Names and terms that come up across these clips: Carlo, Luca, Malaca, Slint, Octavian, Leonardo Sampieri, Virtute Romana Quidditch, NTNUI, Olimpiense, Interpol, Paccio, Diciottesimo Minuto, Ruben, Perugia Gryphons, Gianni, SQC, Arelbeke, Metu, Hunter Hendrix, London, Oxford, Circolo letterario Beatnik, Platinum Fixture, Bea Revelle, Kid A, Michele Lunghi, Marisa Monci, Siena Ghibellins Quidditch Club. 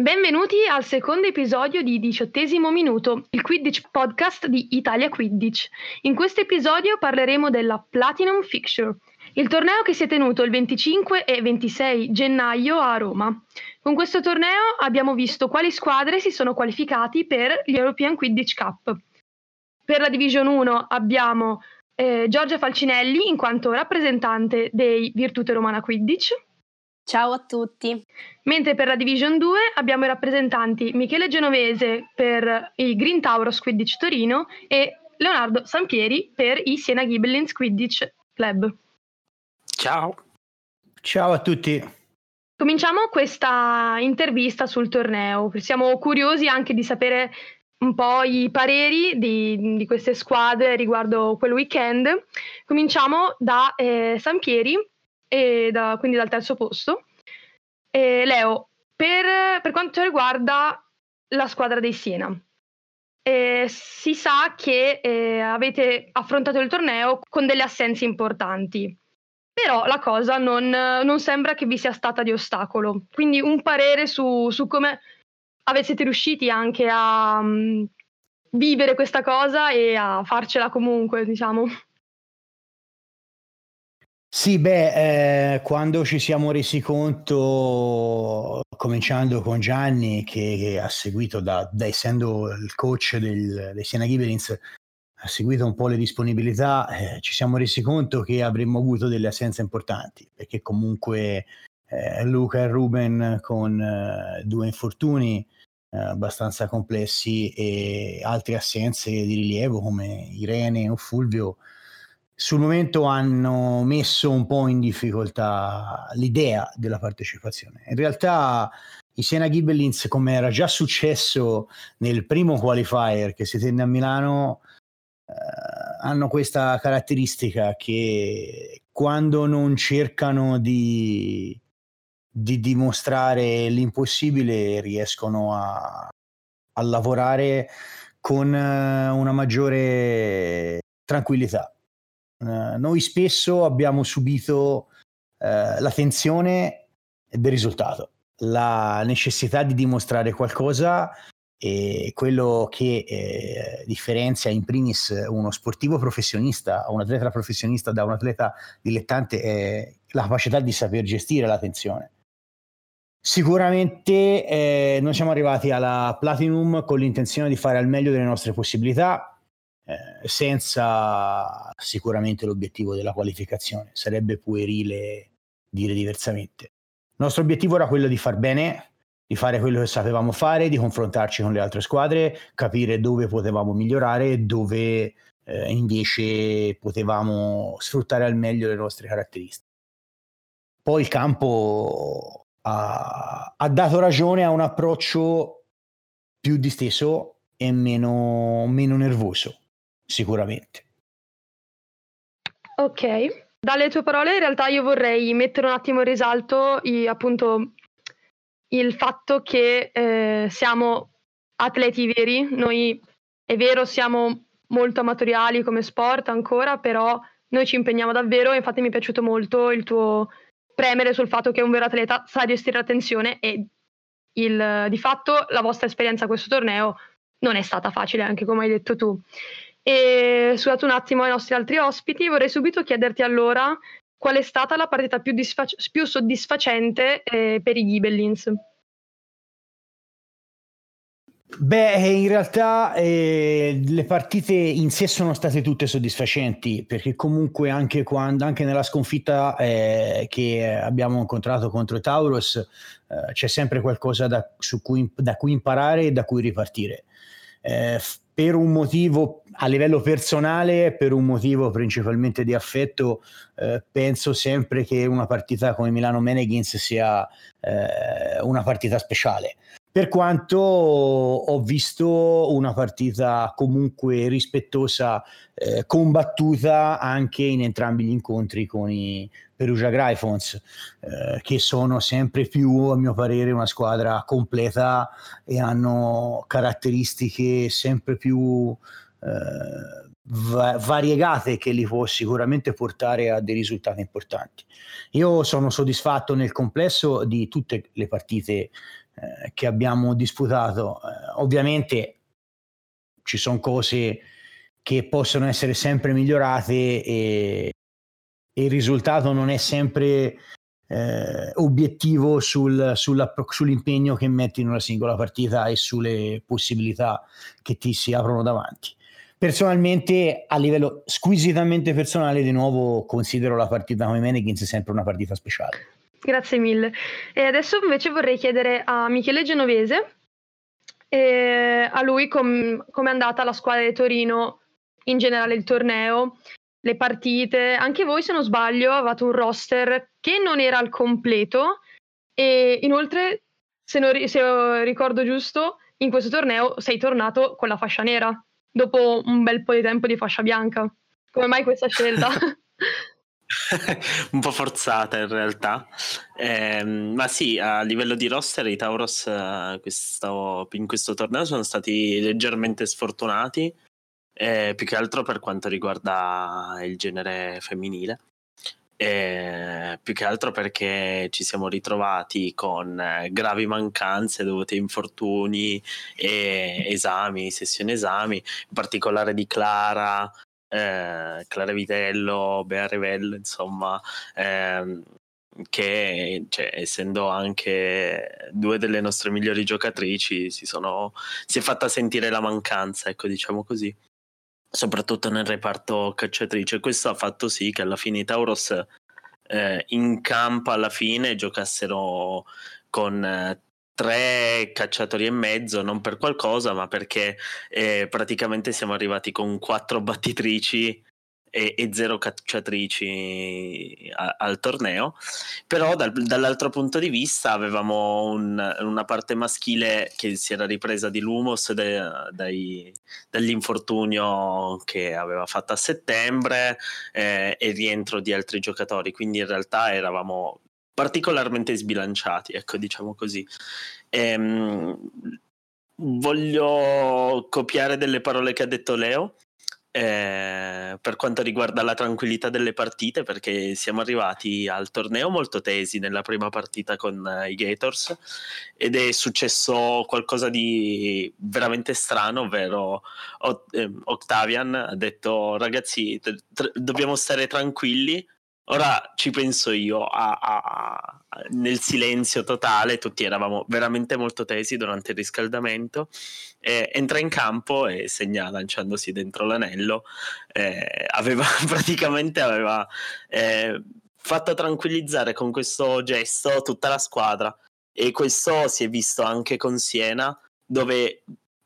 Benvenuti al secondo episodio di Diciottesimo Minuto, il Quidditch Podcast di Italia Quidditch. In questo episodio parleremo della Platinum Fixture, il torneo che si è tenuto il 25 e 26 gennaio a Roma. Con questo torneo abbiamo visto quali squadre si sono qualificati per gli European Quidditch Cup. Per la Division 1 abbiamo Giorgia Falcinelli in quanto rappresentante dei Virtute Romana Quidditch. Ciao a tutti. Mentre per la Division 2 abbiamo i rappresentanti Michele Genovese per i Green Tauros Quidditch Torino e Leonardo Sampieri per i Siena Ghibellins Quidditch Club. Ciao. Ciao a tutti. Cominciamo questa intervista sul torneo. Siamo curiosi anche di sapere un po' i pareri di queste squadre riguardo quel weekend. Cominciamo da Sampieri. Quindi dal terzo posto. Leo, per quanto riguarda la squadra dei Siena, si sa che avete affrontato il torneo con delle assenze importanti, però la cosa non sembra che vi sia stata di ostacolo, quindi un parere su come siete riusciti anche a vivere questa cosa e a farcela comunque, diciamo. Sì, quando ci siamo resi conto, cominciando con Gianni che ha seguito, essendo il coach dei Siena Ghibellins, ha seguito un po' le disponibilità, ci siamo resi conto che avremmo avuto delle assenze importanti, perché comunque Luca e Ruben con due infortuni abbastanza complessi e altre assenze di rilievo come Irene o Fulvio, sul momento hanno messo un po' in difficoltà l'idea della partecipazione. In realtà i Siena Ghibellins, come era già successo nel primo qualifier che si tenne a Milano, hanno questa caratteristica che quando non cercano di dimostrare l'impossibile riescono a lavorare con una maggiore tranquillità. Noi spesso abbiamo subito la tensione del risultato, la necessità di dimostrare qualcosa, e quello che differenzia in primis uno sportivo professionista, un atleta professionista da un atleta dilettante è la capacità di saper gestire la tensione. Sicuramente noi siamo arrivati alla Platinum con l'intenzione di fare al meglio delle nostre possibilità, senza sicuramente l'obiettivo della qualificazione, sarebbe puerile dire diversamente. Il nostro obiettivo era quello di far bene, di fare quello che sapevamo fare, di confrontarci con le altre squadre, capire dove potevamo migliorare e dove invece potevamo sfruttare al meglio le nostre caratteristiche. Poi il campo ha dato ragione a un approccio più disteso e meno nervoso. Sicuramente. Ok, dalle tue parole in realtà io vorrei mettere un attimo in risalto appunto il fatto che siamo atleti veri. Noi, è vero, siamo molto amatoriali come sport ancora, però noi ci impegniamo davvero, e infatti mi è piaciuto molto il tuo premere sul fatto che un vero atleta sa gestire la tensione, e di fatto la vostra esperienza a questo torneo non è stata facile, anche come hai detto tu. E sudato un attimo ai nostri altri ospiti, vorrei subito chiederti allora qual è stata la partita più soddisfacente per i Ghibellins. In realtà le partite in sé sono state tutte soddisfacenti, perché comunque anche nella sconfitta che abbiamo incontrato contro i Taurus c'è sempre qualcosa da cui imparare e da cui ripartire. Per un motivo a livello personale, per un motivo principalmente di affetto, penso sempre che una partita come Milano Meneghins sia una partita speciale, per quanto ho visto una partita comunque rispettosa, combattuta anche in entrambi gli incontri con i Perugia Gryphons, che sono sempre più, a mio parere, una squadra completa e hanno caratteristiche sempre più variegate che li può sicuramente portare a dei risultati importanti. Io sono soddisfatto nel complesso di tutte le partite che abbiamo disputato. Ovviamente ci sono cose che possono essere sempre migliorate e il risultato non è sempre obiettivo sull'impegno che metti in una singola partita e sulle possibilità che ti si aprono davanti. Personalmente, a livello squisitamente personale, di nuovo considero la partita come Meneghins sempre una partita speciale. Grazie mille. E adesso invece vorrei chiedere a Michele Genovese e a lui come è andata la squadra di Torino, in generale il torneo, le partite. Anche voi, se non sbaglio, avevate un roster che non era al completo e inoltre, se ricordo giusto, in questo torneo sei tornato con la fascia nera dopo un bel po' di tempo di fascia bianca. Come mai questa scelta? Un po' forzata in realtà, ma sì, a livello di roster i Tauros in questo torneo sono stati leggermente sfortunati, più che altro per quanto riguarda il genere femminile, più che altro perché ci siamo ritrovati con gravi mancanze dovute a infortuni e esami, sessioni esami, in particolare di Clara Vitello, Bea Revelle, insomma, che essendo anche due delle nostre migliori giocatrici si è fatta sentire la mancanza, ecco, diciamo così, soprattutto nel reparto calciatrice. Questo ha fatto sì che alla fine i Tauros in campo alla fine giocassero con 3 cacciatori e mezzo, non per qualcosa, ma perché praticamente siamo arrivati con 4 battitrici e 0 cacciatrici al torneo. Però dall'altro punto di vista avevamo una parte maschile che si era ripresa di Lumos dall'infortunio che aveva fatto a settembre e rientro di altri giocatori, quindi in realtà eravamo particolarmente sbilanciati, ecco, diciamo così. Voglio copiare delle parole che ha detto Leo per quanto riguarda la tranquillità delle partite, perché siamo arrivati al torneo molto tesi nella prima partita con i Gators ed è successo qualcosa di veramente strano, ovvero Octavian ha detto: ragazzi, dobbiamo stare tranquilli, ora ci penso io. Nel silenzio totale, tutti eravamo veramente molto tesi durante il riscaldamento. Entra in campo e segna lanciandosi dentro l'anello. Aveva fatto tranquillizzare con questo gesto tutta la squadra, e questo si è visto anche con Siena, dove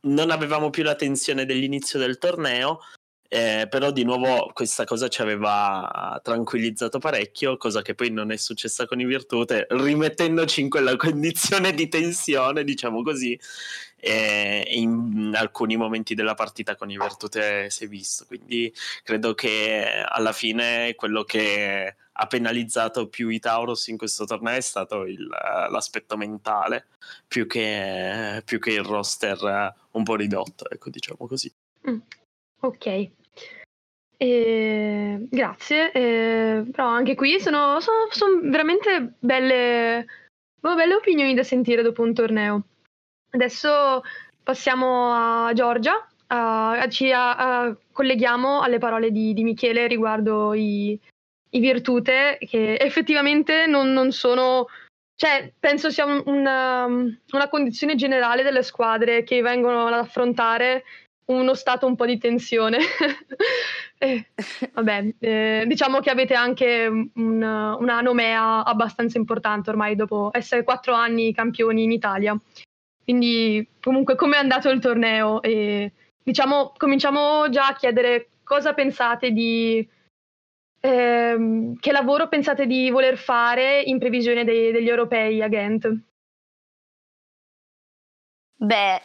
non avevamo più la tensione dell'inizio del torneo. Però di nuovo questa cosa ci aveva tranquillizzato parecchio, cosa che poi non è successa con i Virtute, rimettendoci in quella condizione di tensione, diciamo così, in alcuni momenti della partita con i Virtute si è visto. Quindi credo che alla fine quello che ha penalizzato più i Tauros in questo torneo è stato l'aspetto mentale, più che il roster un po' ridotto, ecco, diciamo così. Ok, grazie, però anche qui sono veramente belle opinioni da sentire dopo un torneo. Adesso passiamo a Giorgia, ci colleghiamo alle parole di Michele riguardo i Virtute, che effettivamente non sono, penso sia una condizione generale delle squadre che vengono ad affrontare uno stato un po' di tensione. Diciamo che avete anche una nomea abbastanza importante ormai, dopo essere 4 anni campioni in Italia. Quindi comunque, com'è andato il torneo? E, diciamo, cominciamo già a chiedere cosa pensate di che lavoro pensate di voler fare in previsione degli europei a Ghent.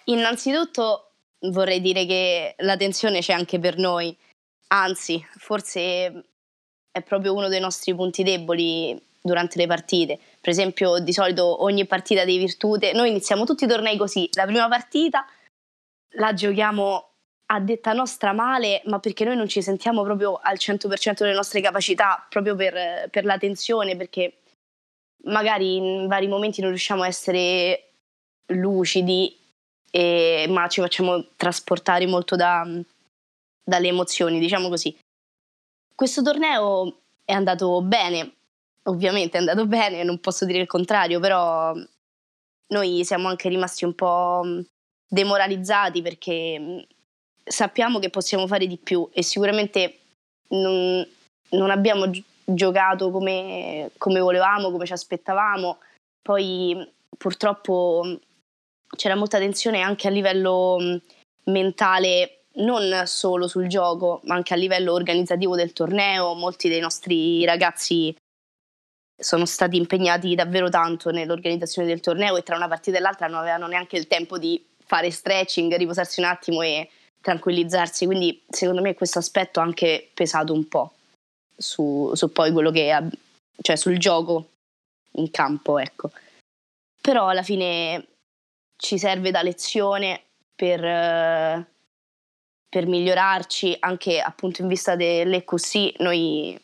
Innanzitutto vorrei dire che la tensione c'è anche per noi, anzi forse è proprio uno dei nostri punti deboli durante le partite. Per esempio, di solito ogni partita dei Virtute, noi iniziamo tutti i tornei così: la prima partita la giochiamo a detta nostra male, ma perché noi non ci sentiamo proprio al 100% delle nostre capacità, proprio per la tensione, perché magari in vari momenti non riusciamo a essere lucidi, ma ci facciamo trasportare molto dalle emozioni, diciamo così. Questo torneo è andato bene, ovviamente è andato bene, non posso dire il contrario, però noi siamo anche rimasti un po' demoralizzati perché sappiamo che possiamo fare di più e sicuramente non abbiamo giocato come volevamo, come ci aspettavamo. Poi purtroppo c'era molta tensione anche a livello mentale, non solo sul gioco, ma anche a livello organizzativo del torneo. Molti dei nostri ragazzi sono stati impegnati davvero tanto nell'organizzazione del torneo e tra una partita e l'altra non avevano neanche il tempo di fare stretching, riposarsi un attimo e tranquillizzarsi, quindi secondo me questo aspetto ha anche pesato un po' su poi quello che cioè sul gioco in campo, ecco. Però alla fine ci serve da lezione per migliorarci anche appunto in vista dell'EQC. Noi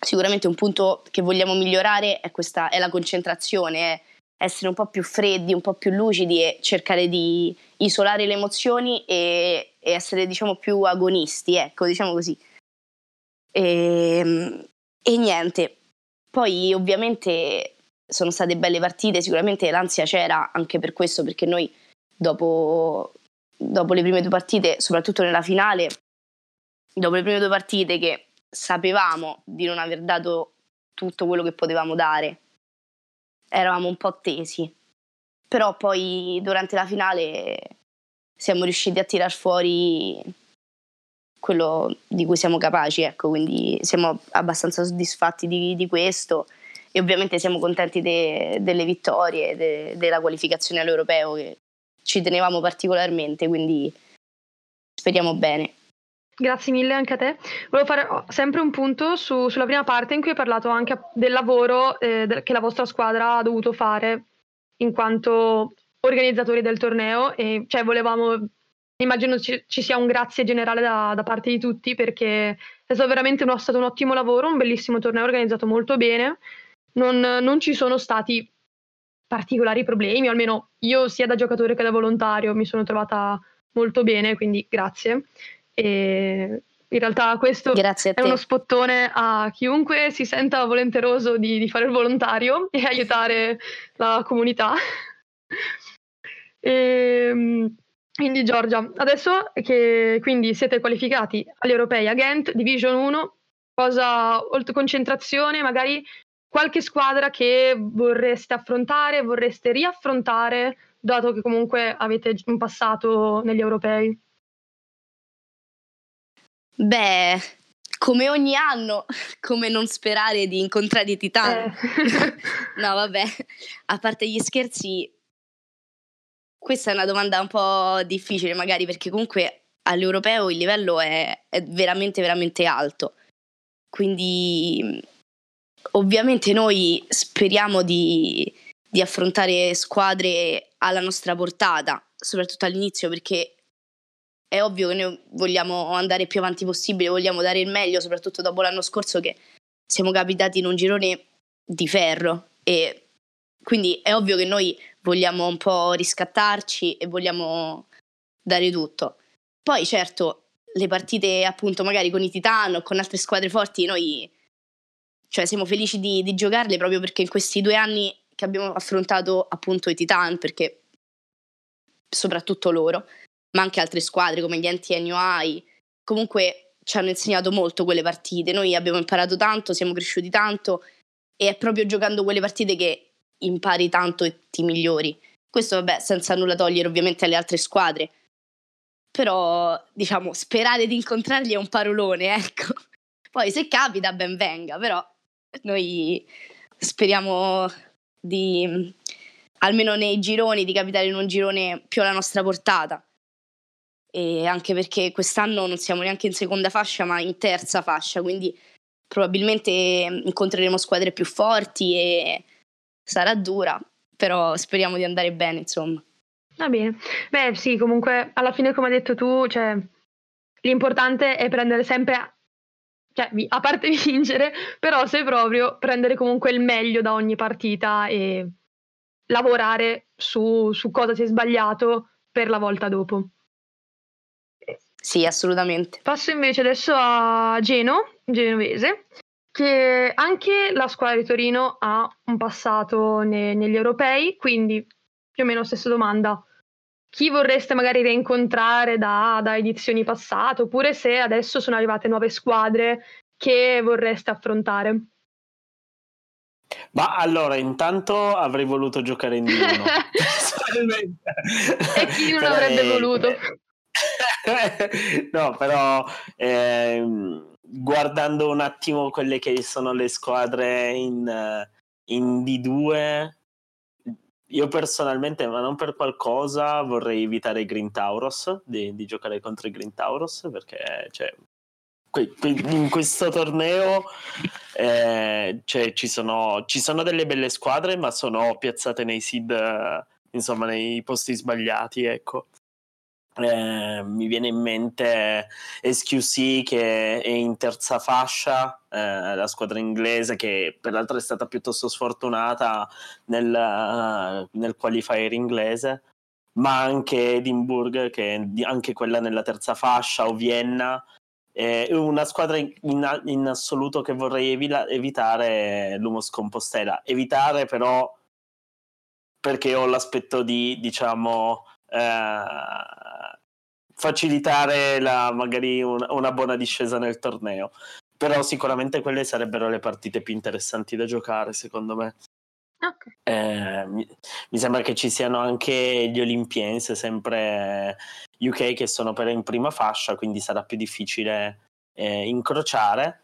sicuramente un punto che vogliamo migliorare è la concentrazione, è essere un po' più freddi, un po' più lucidi e cercare di isolare le emozioni e essere, diciamo, più agonisti, ecco, diciamo così. E niente, poi ovviamente sono state belle partite, sicuramente l'ansia c'era anche per questo, perché noi dopo le prime due partite, soprattutto nella finale, dopo le prime due partite che sapevamo di non aver dato tutto quello che potevamo dare, eravamo un po' tesi, però poi durante la finale siamo riusciti a tirar fuori quello di cui siamo capaci, ecco, quindi siamo abbastanza soddisfatti di questo e ovviamente siamo contenti delle vittorie, della qualificazione all'Europeo, che ci tenevamo particolarmente, quindi speriamo bene. Grazie mille anche a te. Volevo fare sempre un punto sulla prima parte in cui hai parlato anche del lavoro che la vostra squadra ha dovuto fare in quanto organizzatori del torneo, e cioè immagino ci sia un grazie generale da parte di tutti, perché è stato veramente stato un ottimo lavoro, un bellissimo torneo organizzato molto bene, non ci sono stati particolari problemi, o almeno io sia da giocatore che da volontario mi sono trovata molto bene, quindi grazie. E in realtà questo è uno spottone a chiunque si senta volenteroso di fare il volontario e aiutare la comunità. Quindi Giorgia, adesso che quindi siete qualificati agli europei a Ghent, Division 1, oltre concentrazione, magari qualche squadra che vorreste affrontare, vorreste riaffrontare, dato che comunque avete un passato negli europei? Beh, come ogni anno, come non sperare di incontrare i Titani. No, vabbè, a parte gli scherzi, questa è una domanda un po' difficile magari, perché comunque all'europeo il livello è veramente, veramente alto. Quindi ovviamente noi speriamo di affrontare squadre alla nostra portata, soprattutto all'inizio, perché è ovvio che noi vogliamo andare più avanti possibile, vogliamo dare il meglio, soprattutto dopo l'anno scorso che siamo capitati in un girone di ferro, e quindi è ovvio che noi vogliamo un po' riscattarci e vogliamo dare tutto. Poi certo, le partite appunto magari con i Titan o con altre squadre forti, noi cioè siamo felici di giocarle, proprio perché in questi 2 anni che abbiamo affrontato appunto i Titan, perché soprattutto loro, ma anche altre squadre come gli NTNUI, comunque ci hanno insegnato molto quelle partite. Noi abbiamo imparato tanto, siamo cresciuti tanto e è proprio giocando quelle partite che impari tanto e ti migliori. Questo vabbè, senza nulla togliere ovviamente alle altre squadre, però diciamo sperare di incontrarli è un parolone, ecco. Poi se capita ben venga, però noi speriamo di, almeno nei gironi, di capitare in un girone più alla nostra portata. E anche perché quest'anno non siamo neanche in seconda fascia, ma in terza fascia, quindi probabilmente incontreremo squadre più forti e sarà dura, però speriamo di andare bene, insomma. Va bene. Beh sì, comunque alla fine, come hai detto tu, cioè, l'importante è prendere sempre, cioè, a parte vincere, però se proprio prendere comunque il meglio da ogni partita e lavorare su cosa si è sbagliato per la volta dopo. Sì, assolutamente. Passo invece adesso a Genovese, che anche la squadra di Torino ha un passato negli europei, quindi più o meno stessa domanda. Chi vorreste magari reincontrare da edizioni passate, oppure se adesso sono arrivate nuove squadre che vorreste affrontare? Ma allora, intanto avrei voluto giocare in Dino. E chi non avrebbe voluto? No, però guardando un attimo quelle che sono le squadre in D2, io personalmente, ma non per qualcosa, vorrei evitare i Green Tauros, di giocare contro i Green Tauros, perché cioè, in questo torneo cioè, ci sono delle belle squadre, ma sono piazzate nei seed, insomma, nei posti sbagliati, ecco. Mi viene in mente SQC, che è in terza fascia, la squadra inglese, che peraltro è stata piuttosto sfortunata nel qualifier inglese, ma anche Edinburgh, che è anche quella nella terza fascia, o Vienna. Una squadra in assoluto che vorrei evitare è Lumos Compostela. Evitare però perché ho l'aspetto di, diciamo, facilitare magari una buona discesa nel torneo, però sicuramente quelle sarebbero le partite più interessanti da giocare, secondo me. Okay. Mi sembra che ci siano anche gli Olimpiense, sempre UK, che sono però in prima fascia, quindi sarà più difficile incrociare.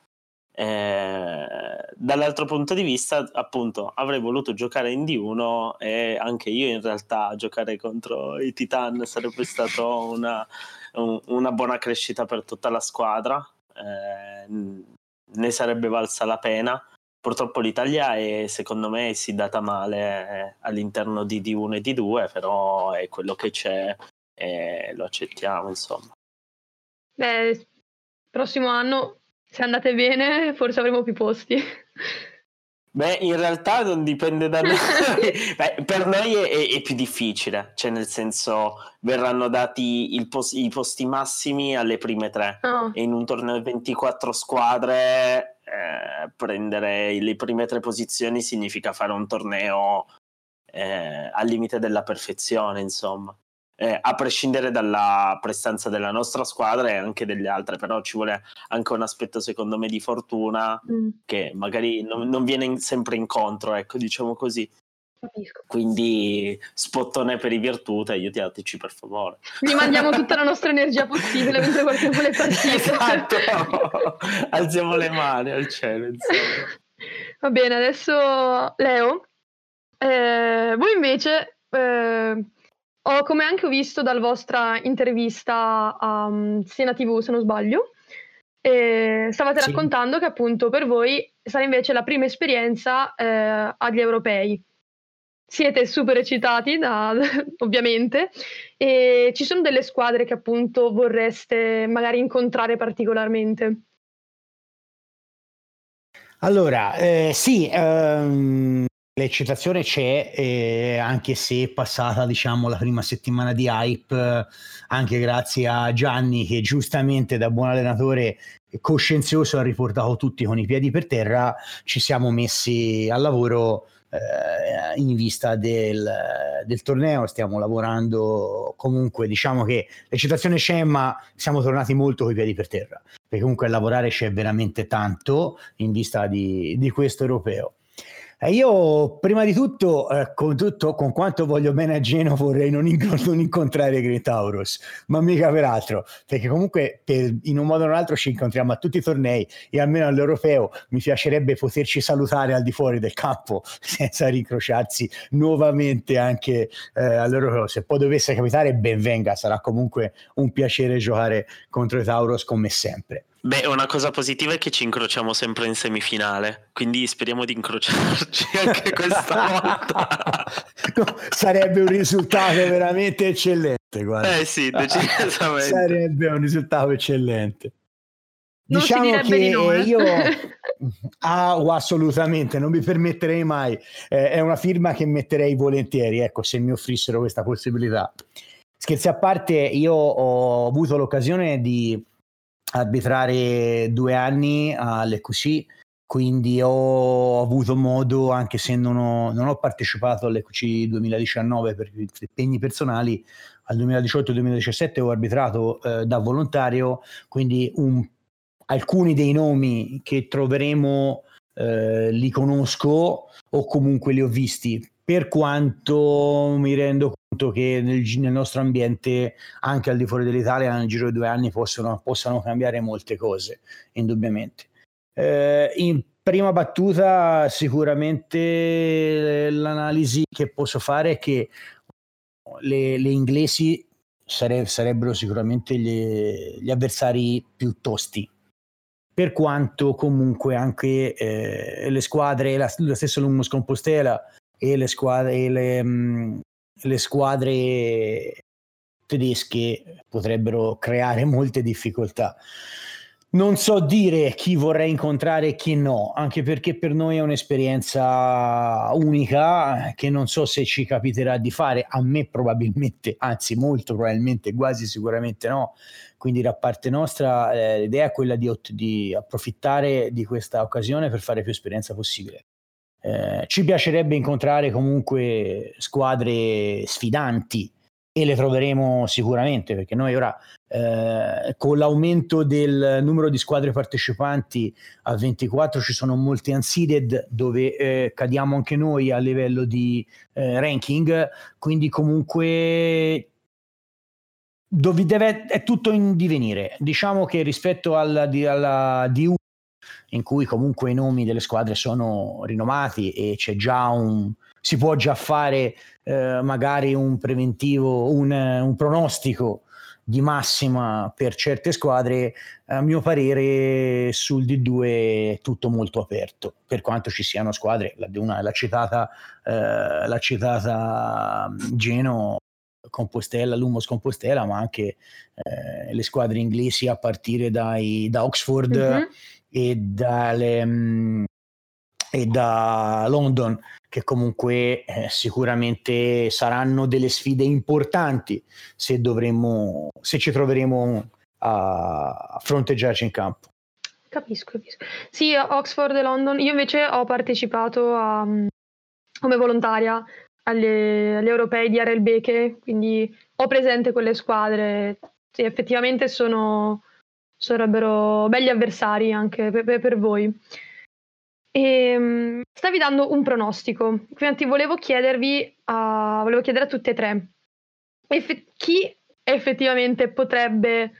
Dall'altro punto di vista, appunto, avrei voluto giocare in D1, e anche io in realtà giocare contro i Titan sarebbe stato una buona crescita per tutta la squadra, ne sarebbe valsa la pena. Purtroppo l'Italia è, secondo me, si data male all'interno di D1 e D2, però è quello che c'è e lo accettiamo, insomma. Beh, prossimo anno, se andate bene, forse avremo più posti. Beh, in realtà non dipende da noi. Beh, per noi è più difficile, cioè nel senso verranno dati i posti massimi alle prime tre. Oh. E in un torneo di 24 squadre prendere le prime tre posizioni significa fare un torneo al limite della perfezione, insomma. A prescindere dalla prestanza della nostra squadra e anche delle altre, però ci vuole anche un aspetto, secondo me, di fortuna che magari non viene sempre incontro, ecco, diciamo così. Capisco. Quindi spottone per i Virtute, aiutateci per favore, vi mandiamo tutta la nostra energia possibile mentre guardiamo le partite. Esatto. Alziamo le mani al cielo, insomma. Va bene, adesso Leo, voi invece come anche ho visto dalla vostra intervista a Siena TV, se non sbaglio, stavate sì, raccontando che appunto per voi sarà invece la prima esperienza agli europei. Siete super eccitati, ovviamente, e ci sono delle squadre che appunto vorreste magari incontrare particolarmente? Allora, sì... l'eccitazione c'è, anche se è passata, diciamo, la prima settimana di hype, anche grazie a Gianni, che giustamente, da buon allenatore coscienzioso, ha riportato tutti con i piedi per terra. Ci siamo messi al lavoro in vista del torneo. Stiamo lavorando, comunque diciamo che l'eccitazione c'è, ma siamo tornati molto con i piedi per terra, perché comunque a lavorare c'è veramente tanto in vista di questo europeo. Io prima di tutto, con quanto voglio bene a Geno, vorrei non incontrare Green Tauros, ma mica per altro, perché comunque in un modo o nell'altro ci incontriamo a tutti i tornei, e almeno all'europeo mi piacerebbe poterci salutare al di fuori del campo senza rincrociarsi nuovamente anche all'europeo. Se poi dovesse capitare, ben venga, sarà comunque un piacere giocare contro i Tauros come sempre. Beh, una cosa positiva è che ci incrociamo sempre in semifinale, quindi speriamo di incrociarci anche questa volta. No, sarebbe un risultato veramente eccellente, guarda. Eh sì, decisamente. Sarebbe un risultato eccellente. Non diciamo che di io assolutamente non mi permetterei mai, è una firma che metterei volentieri, ecco, se mi offrissero questa possibilità. Scherzi a parte, io ho avuto l'occasione di arbitrare 2 anni all'EQC, quindi ho avuto modo, anche se non ho partecipato all'EQC 2019 per impegni personali, al 2018-2017 ho arbitrato da volontario, quindi alcuni dei nomi che troveremo li conosco o comunque li ho visti, per quanto mi rendo conto che nel nostro ambiente, anche al di fuori dell'Italia, nel giro di 2 anni possano cambiare molte cose, indubbiamente. In prima battuta sicuramente l'analisi che posso fare è che le inglesi sarebbero sicuramente gli avversari più tosti, per quanto comunque anche le squadre, la stessa Lumos Compostela e le squadre tedesche potrebbero creare molte difficoltà. Non so dire chi vorrei incontrare e chi no, anche perché per noi è un'esperienza unica che non so se ci capiterà di fare. A me probabilmente, anzi molto probabilmente, quasi sicuramente no. Quindi da parte nostra l'idea è quella di approfittare di questa occasione per fare più esperienza possibile. Ci piacerebbe incontrare comunque squadre sfidanti, e le troveremo sicuramente, perché noi ora con l'aumento del numero di squadre partecipanti a 24 ci sono molti unseeded dove cadiamo anche noi a livello di ranking, quindi comunque è tutto in divenire. Diciamo che rispetto alla D1, in cui comunque i nomi delle squadre sono rinomati e c'è già si può già fare magari un preventivo, un pronostico di massima per certe squadre, a mio parere sul D2 è tutto molto aperto, per quanto ci siano squadre, la D1 l'ha citata Geno Compostela, Lumos Compostela, ma anche le squadre inglesi a partire da Oxford e da London, che comunque sicuramente saranno delle sfide importanti se ci troveremo a fronteggiarci in campo. Capisco. Sì, Oxford e London. Io invece ho partecipato come volontaria agli europei di Arelbeke, quindi ho presente quelle squadre. Sì, effettivamente sarebbero belli avversari anche per voi. E stavi dando un pronostico, quindi volevo chiedere a tutte e tre chi effettivamente potrebbe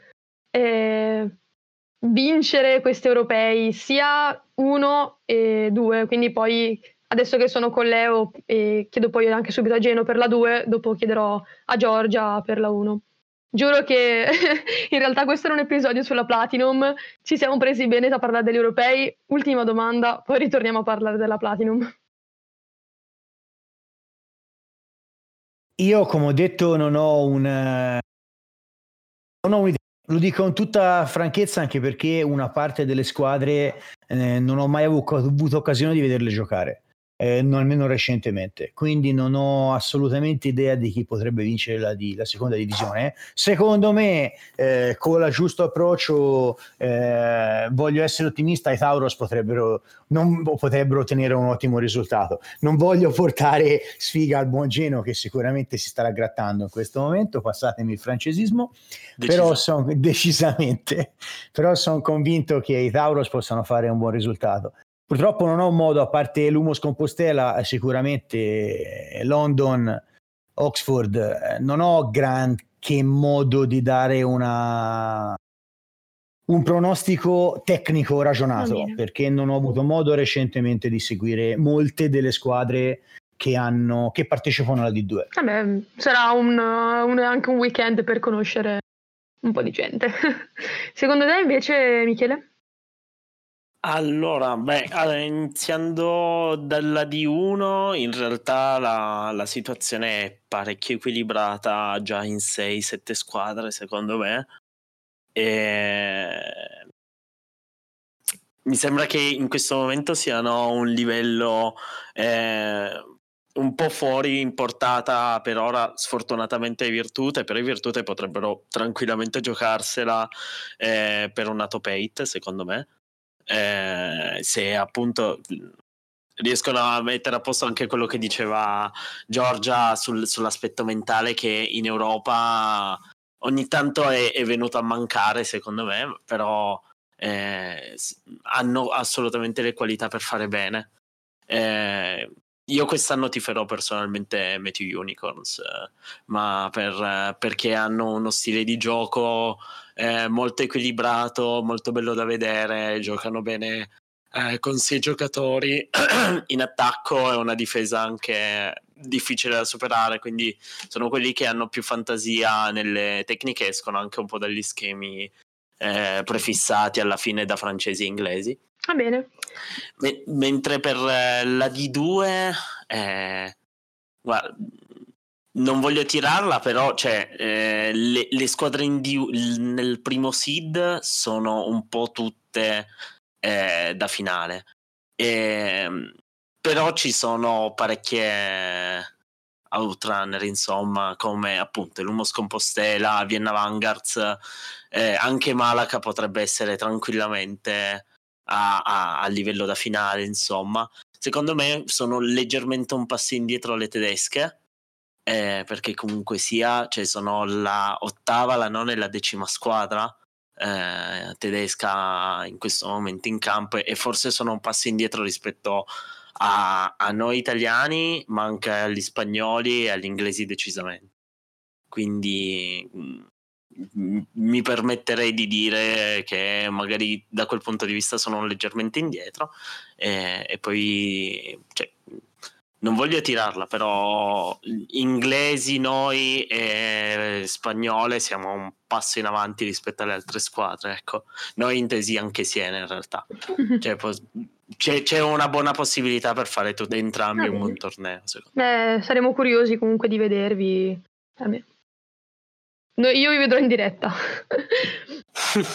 vincere questi europei, sia 1 e 2, quindi poi adesso che sono con Leo chiedo poi anche subito a Geno per la 2, dopo chiederò a Giorgia per la 1. Giuro che in realtà questo era un episodio sulla Platinum, ci siamo presi bene da parlare degli europei. Ultima domanda, poi ritorniamo a parlare della Platinum. Io, come ho detto, non ho un'idea, lo dico con tutta franchezza, anche perché una parte delle squadre non ho mai avuto occasione di vederle giocare, almeno recentemente, quindi non ho assolutamente idea di chi potrebbe vincere la seconda divisione. Secondo me con il giusto approccio, voglio essere ottimista, i Tauros potrebbero ottenere un ottimo risultato. Non voglio portare sfiga al buon Geno, che sicuramente si starà grattando in questo momento, passatemi il francesismo, però sono convinto che i Tauros possano fare un buon risultato. Purtroppo non ho modo, a parte Lumos Compostela, sicuramente London, Oxford, non ho granché modo di dare un pronostico tecnico ragionato, perché non ho avuto modo recentemente di seguire molte delle squadre che partecipano alla D2. Vabbè, sarà anche un weekend per conoscere un po' di gente. Secondo te invece, Michele? Allora, iniziando dalla D1, in realtà la situazione è parecchio equilibrata già in 6-7 squadre, secondo me. mi sembra che in questo momento siano a un livello un po' fuori in portata per ora, sfortunatamente, ai Virtute, però i Virtute potrebbero tranquillamente giocarsela per una top 8, secondo me, se appunto riescono a mettere a posto anche quello che diceva Giorgia sull'aspetto mentale, che in Europa ogni tanto è venuto a mancare, secondo me, però hanno assolutamente le qualità per fare bene. Io quest'anno tiferò personalmente Metu Unicorns, ma perché hanno uno stile di gioco molto equilibrato, molto bello da vedere, giocano bene con 6 giocatori in attacco e una difesa anche difficile da superare, quindi sono quelli che hanno più fantasia nelle tecniche, escono anche un po' dagli schemi prefissati alla fine da francesi e inglesi. Va bene. Mentre per la D2 guarda, non voglio tirarla, però cioè, le squadre in D, nel primo seed sono un po' tutte da finale, però ci sono parecchie outrunner, insomma, come appunto Lumos Compostela, Vienna Vanguards, anche Malaca potrebbe essere tranquillamente a livello da finale, insomma. Secondo me sono leggermente un passo indietro le tedesche, perché comunque sia, cioè, sono la 8ª, la 9ª e la 10ª squadra tedesca in questo momento in campo, e forse sono un passo indietro rispetto a noi italiani, ma anche agli spagnoli e agli inglesi decisamente. Quindi mi permetterei di dire che magari da quel punto di vista sono leggermente indietro, e poi cioè, non voglio tirarla, però inglesi noi e spagnole siamo un passo in avanti rispetto alle altre squadre, ecco. Noi intesi anche Siena, in realtà, cioè, c'è una buona possibilità per fare entrambi un buon torneo, secondo me. Saremo curiosi comunque di vedervi. No, io vi vedrò in diretta.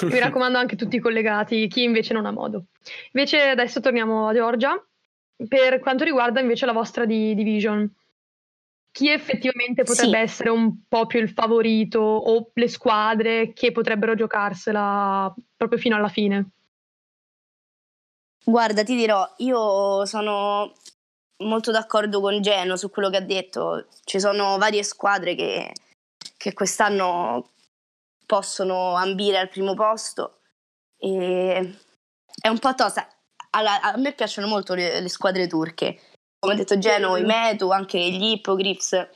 Mi raccomando, anche tutti i collegati, chi invece non ha modo. Invece adesso torniamo a Giorgia per quanto riguarda invece la vostra division. Chi effettivamente potrebbe essere un po' più il favorito, o le squadre che potrebbero giocarsela proprio fino alla fine? Guarda, ti dirò, io sono molto d'accordo con Geno su quello che ha detto. Ci sono varie squadre che quest'anno possono ambire al primo posto, e è un po' tosta. A me piacciono molto le squadre turche, come ha detto Geno, i Metu, anche gli Hippogriffs.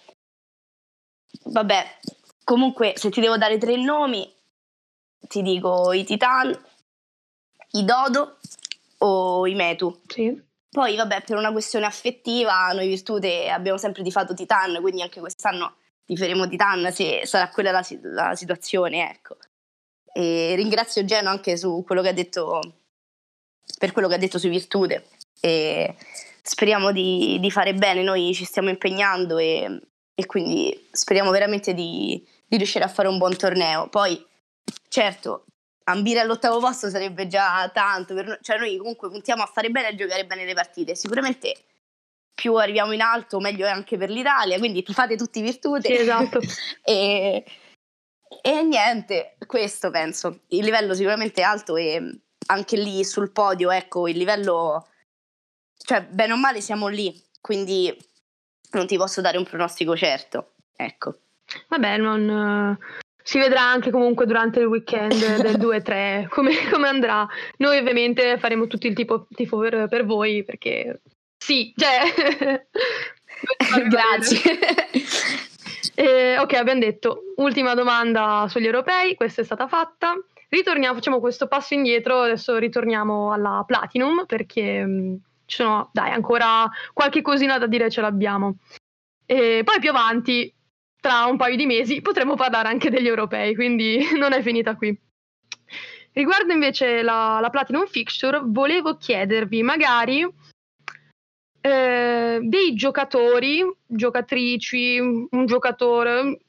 Vabbè, comunque, se ti devo dare 3 nomi, ti dico i Titani, i Dodo o i Metu. Sì. Poi vabbè, per una questione affettiva, noi Virtute abbiamo sempre tifato Titan, quindi anche quest'anno tiferemo Titan, se sarà quella la situazione, ecco. E ringrazio Geno anche su quello che ha detto, per quello che ha detto sui Virtute, e speriamo di fare bene. Noi ci stiamo impegnando, e quindi speriamo veramente di riuscire a fare un buon torneo. Poi certo, ambire all'8º posto sarebbe già tanto per noi, cioè noi comunque puntiamo a fare bene e a giocare bene le partite. Sicuramente più arriviamo in alto meglio è anche per l'Italia, quindi fate tutti Virtute. Sì, esatto. e niente, questo penso, il livello sicuramente è alto, e anche lì sul podio, ecco, il livello, cioè bene o male siamo lì, quindi non ti posso dare un pronostico certo, ecco. Vabbè, non si vedrà anche comunque durante il weekend del 2-3 come andrà. Noi ovviamente faremo tutto il tifo per voi, perché sì, cioè grazie. Ok, abbiamo detto, ultima domanda sugli europei, questa è stata fatta. Ritorniamo, facciamo questo passo indietro, adesso ritorniamo alla Platinum, perché ci sono, dai, ancora qualche cosina da dire ce l'abbiamo. E poi più avanti, tra un paio di mesi, potremo parlare anche degli europei, quindi non è finita qui. Riguardo invece la Platinum Fixture, volevo chiedervi magari dei giocatori, giocatrici, un giocatore,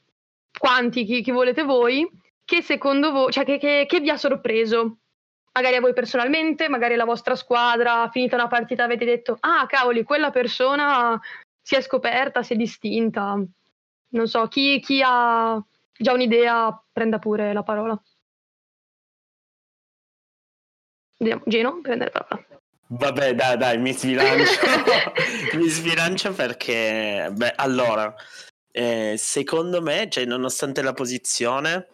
quanti, chi volete voi, che secondo voi, cioè che vi ha sorpreso magari a voi personalmente, magari la vostra squadra, finita una partita avete detto ah cavoli, quella persona si è scoperta, si è distinta. Non so, chi ha già un'idea prenda pure la parola. Vediamo, Gino, prendere la parola. Vabbè, dai, mi sbilancio. Mi sbilancio perché, beh, allora, secondo me, cioè, nonostante la posizione,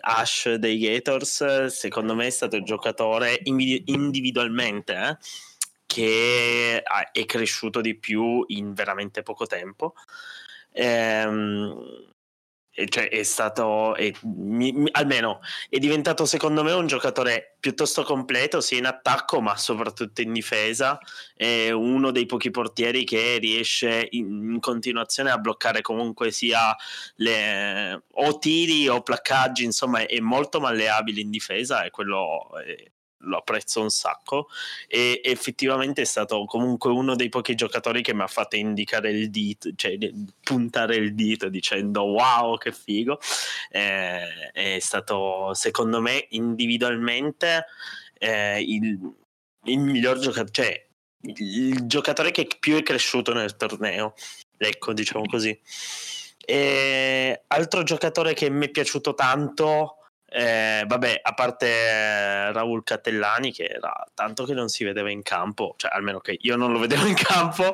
Ash dei Gators, secondo me è stato il giocatore individualmente che è cresciuto di più in veramente poco tempo. Cioè è stato almeno è diventato secondo me un giocatore piuttosto completo sia in attacco ma soprattutto in difesa. È uno dei pochi portieri che riesce in continuazione a bloccare comunque sia o tiri o placcaggi, insomma è molto malleabile in difesa e quello lo apprezzo un sacco, e effettivamente è stato comunque uno dei pochi giocatori che mi ha fatto indicare il dito, cioè puntare il dito dicendo wow che figo. È stato secondo me individualmente il miglior giocatore, cioè il giocatore che più è cresciuto nel torneo, ecco, diciamo così. Altro giocatore che mi è piaciuto tanto, vabbè, a parte Raul Catellani, che era tanto che non si vedeva in campo, cioè almeno che io non lo vedevo in campo,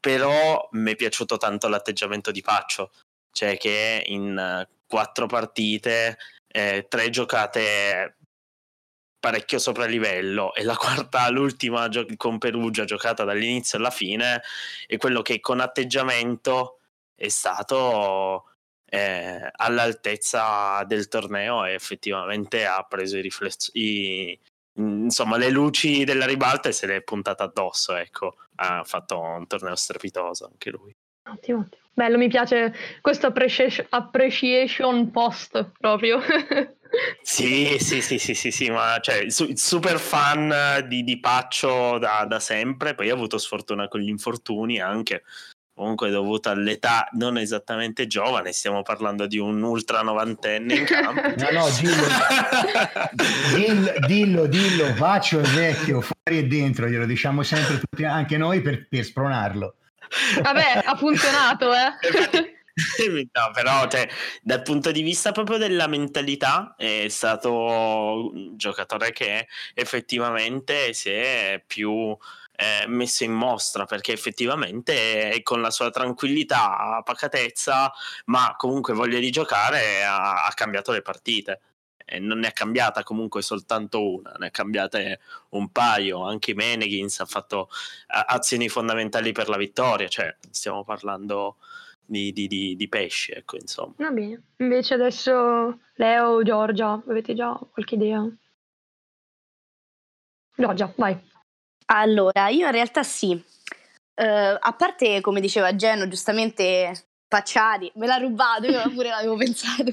però mi è piaciuto tanto l'atteggiamento di Paccio, cioè che in 4 partite 3 giocate parecchio sopra livello e la quarta, l'ultima con Perugia, giocata dall'inizio alla fine, è quello che con atteggiamento è stato all'altezza del torneo e effettivamente ha preso insomma le luci della ribalta e se l'è puntata addosso, ecco. Ha fatto un torneo strepitoso anche lui. Ottimo. Bello, mi piace questo appreciation post proprio. Sì, ma cioè super fan di Paccio da sempre, poi ha avuto sfortuna con gli infortuni anche, comunque dovuta all'età non esattamente giovane, stiamo parlando di un ultra novantenne in campo. No, dillo, Paccio è vecchio, fuori e dentro, glielo diciamo sempre tutti, anche noi per spronarlo. Vabbè, ha funzionato, No, però cioè, dal punto di vista proprio della mentalità è stato un giocatore che effettivamente si è più messo in mostra, perché effettivamente con la sua tranquillità, pacatezza ma comunque voglia di giocare ha cambiato le partite, e non ne ha cambiata comunque soltanto una, ne ha cambiate un paio. Anche Meneghins ha fatto azioni fondamentali per la vittoria, cioè stiamo parlando di pesci, ecco, insomma. Va bene, invece adesso Leo, Giorgia, avete già qualche idea? Giorgia, vai. Allora, io in realtà sì, a parte, come diceva Geno, giustamente Pacciari, me l'ha rubato, io pure l'avevo pensato,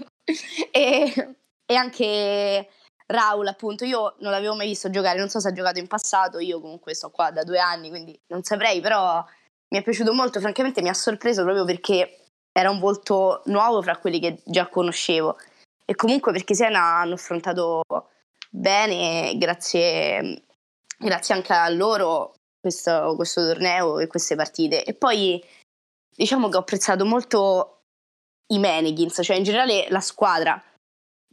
e anche Raul, appunto, io non l'avevo mai visto giocare, non so se ha giocato in passato, io comunque sto qua da 2 anni, quindi non saprei, però mi è piaciuto molto, francamente mi ha sorpreso proprio perché era un volto nuovo fra quelli che già conoscevo, e comunque perché Siena hanno affrontato bene, grazie anche a loro questo torneo e queste partite. E poi diciamo che ho apprezzato molto i Meneghins, cioè in generale la squadra,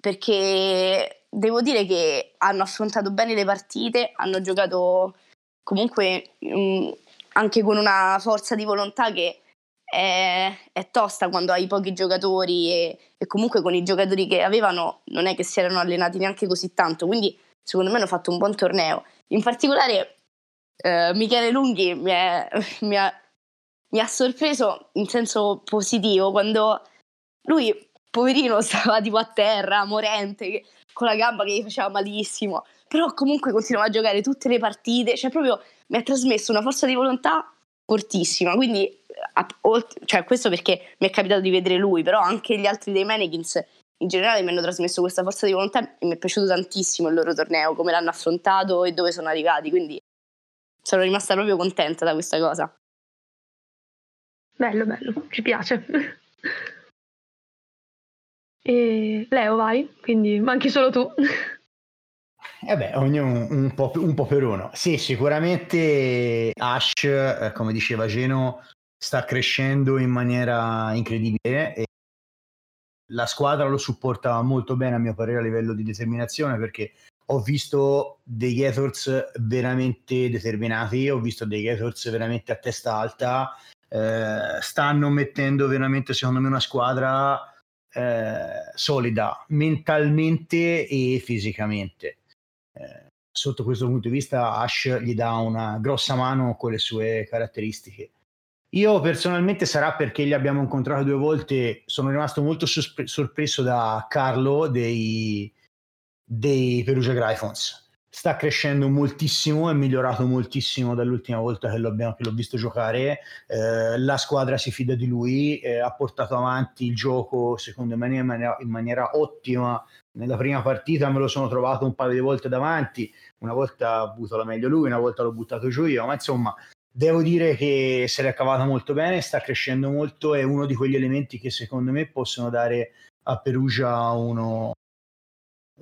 perché devo dire che hanno affrontato bene le partite, hanno giocato comunque anche con una forza di volontà che è tosta quando hai pochi giocatori, e comunque con i giocatori che avevano non è che si erano allenati neanche così tanto, quindi secondo me hanno fatto un buon torneo. In particolare Michele Lunghi mi ha sorpreso in senso positivo, quando lui, poverino, stava tipo a terra, morente, con la gamba che gli faceva malissimo, però comunque continuava a giocare tutte le partite, cioè proprio mi ha trasmesso una forza di volontà fortissima, quindi cioè, questo perché mi è capitato di vedere lui, però anche gli altri dei Meneghins in generale mi hanno trasmesso questa forza di volontà e mi è piaciuto tantissimo il loro torneo, come l'hanno affrontato e dove sono arrivati, quindi sono rimasta proprio contenta da questa cosa. Bello, ci piace. E Leo, vai, quindi manchi solo tu. Eh beh, ognuno un po' per uno. Sì, sicuramente Ash, come diceva Geno, sta crescendo in maniera incredibile e la squadra lo supporta molto bene, a mio parere, a livello di determinazione, perché ho visto dei Gators veramente determinati, ho visto dei Gators veramente a testa alta, stanno mettendo veramente, secondo me, una squadra solida mentalmente e fisicamente. Sotto questo punto di vista Ash gli dà una grossa mano con le sue caratteristiche. Io personalmente, sarà perché li abbiamo incontrati due volte, sono rimasto molto sorpreso da Carlo dei Perugia Gryphons. Sta crescendo moltissimo, è migliorato moltissimo dall'ultima volta che l'ho visto giocare. La squadra si fida di lui, ha portato avanti il gioco secondo me in maniera ottima. Nella prima partita me lo sono trovato un paio di volte davanti, una volta ha avuto la meglio lui, una volta l'ho buttato giù io, ma insomma devo dire che se l'è cavata molto bene, sta crescendo molto, è uno di quegli elementi che secondo me possono dare a Perugia un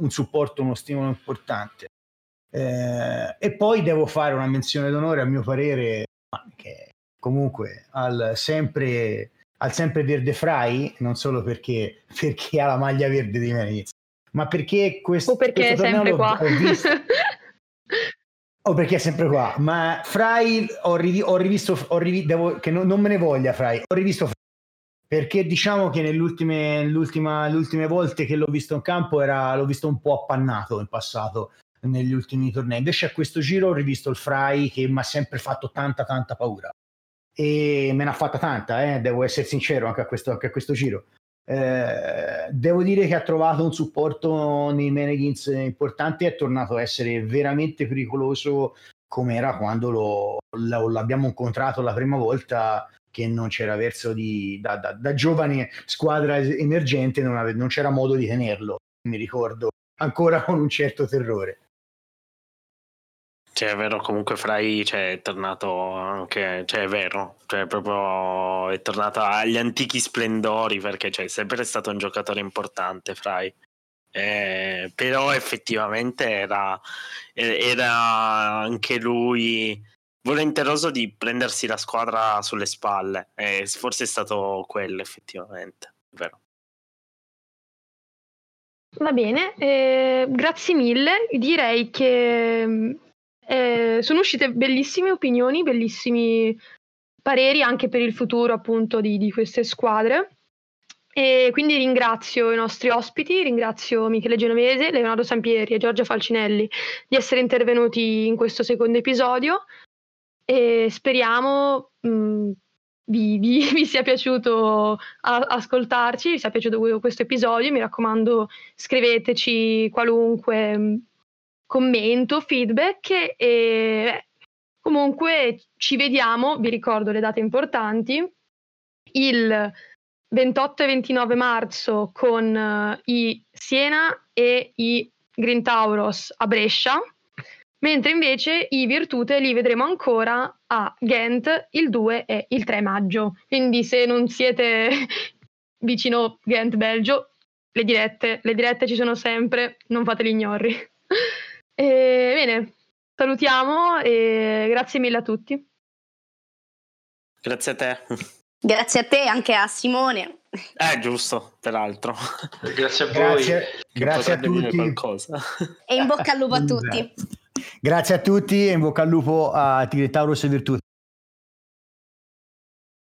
supporto, uno stimolo importante. E poi devo fare una menzione d'onore, a mio parere, che comunque al sempre verde Fry, non solo perché ha la maglia verde di Meneghins, ma perché questo è sempre qua. O perché è sempre qua, ma Fry ho rivisto Fry, perché diciamo che nelle ultime volte che l'ho visto in campo l'ho visto un po' appannato in passato negli ultimi tornei. Invece a questo giro ho rivisto il Fry che mi ha sempre fatto tanta paura, e me ne ha fatta tanta, devo essere sincero, anche a questo giro. Devo dire che ha trovato un supporto nei Meneghins importante e è tornato a essere veramente pericoloso come era quando l'abbiamo incontrato la prima volta, che non c'era verso da giovane squadra emergente non c'era modo di tenerlo, mi ricordo ancora con un certo terrore. Cioè, è vero, comunque Fry, cioè, è tornato anche, cioè, è vero, cioè, proprio è tornato agli antichi splendori, perché, cioè, è sempre stato un giocatore importante Fry, però effettivamente era anche lui volenteroso di prendersi la squadra sulle spalle, forse è stato quello effettivamente, è vero. Va bene, grazie mille, direi che sono uscite bellissime opinioni, bellissimi pareri anche per il futuro, appunto, di queste squadre, e quindi ringrazio i nostri ospiti, ringrazio Michele Genovese, Leonardo Sampieri e Giorgia Falcinelli di essere intervenuti in questo secondo episodio, e speriamo vi sia piaciuto ascoltarci, vi sia piaciuto questo episodio. Mi raccomando, scriveteci qualunque commento, feedback, e comunque ci vediamo, vi ricordo le date importanti, il 28 e 29 marzo con i Siena e i Green Tauros a Brescia, mentre invece i Virtute li vedremo ancora a Ghent il 2 e il 3 maggio, quindi se non siete vicino Ghent, Belgio, le dirette ci sono sempre, non fate gli ignorri. Bene, salutiamo e grazie mille a tutti. Grazie a te. Grazie a te, anche a Simone. Giusto, peraltro. Grazie a voi. Grazie a tutti. E in bocca al lupo a tutti. Grazie a tutti e in bocca al lupo a Tigre, Taurus e Virtute.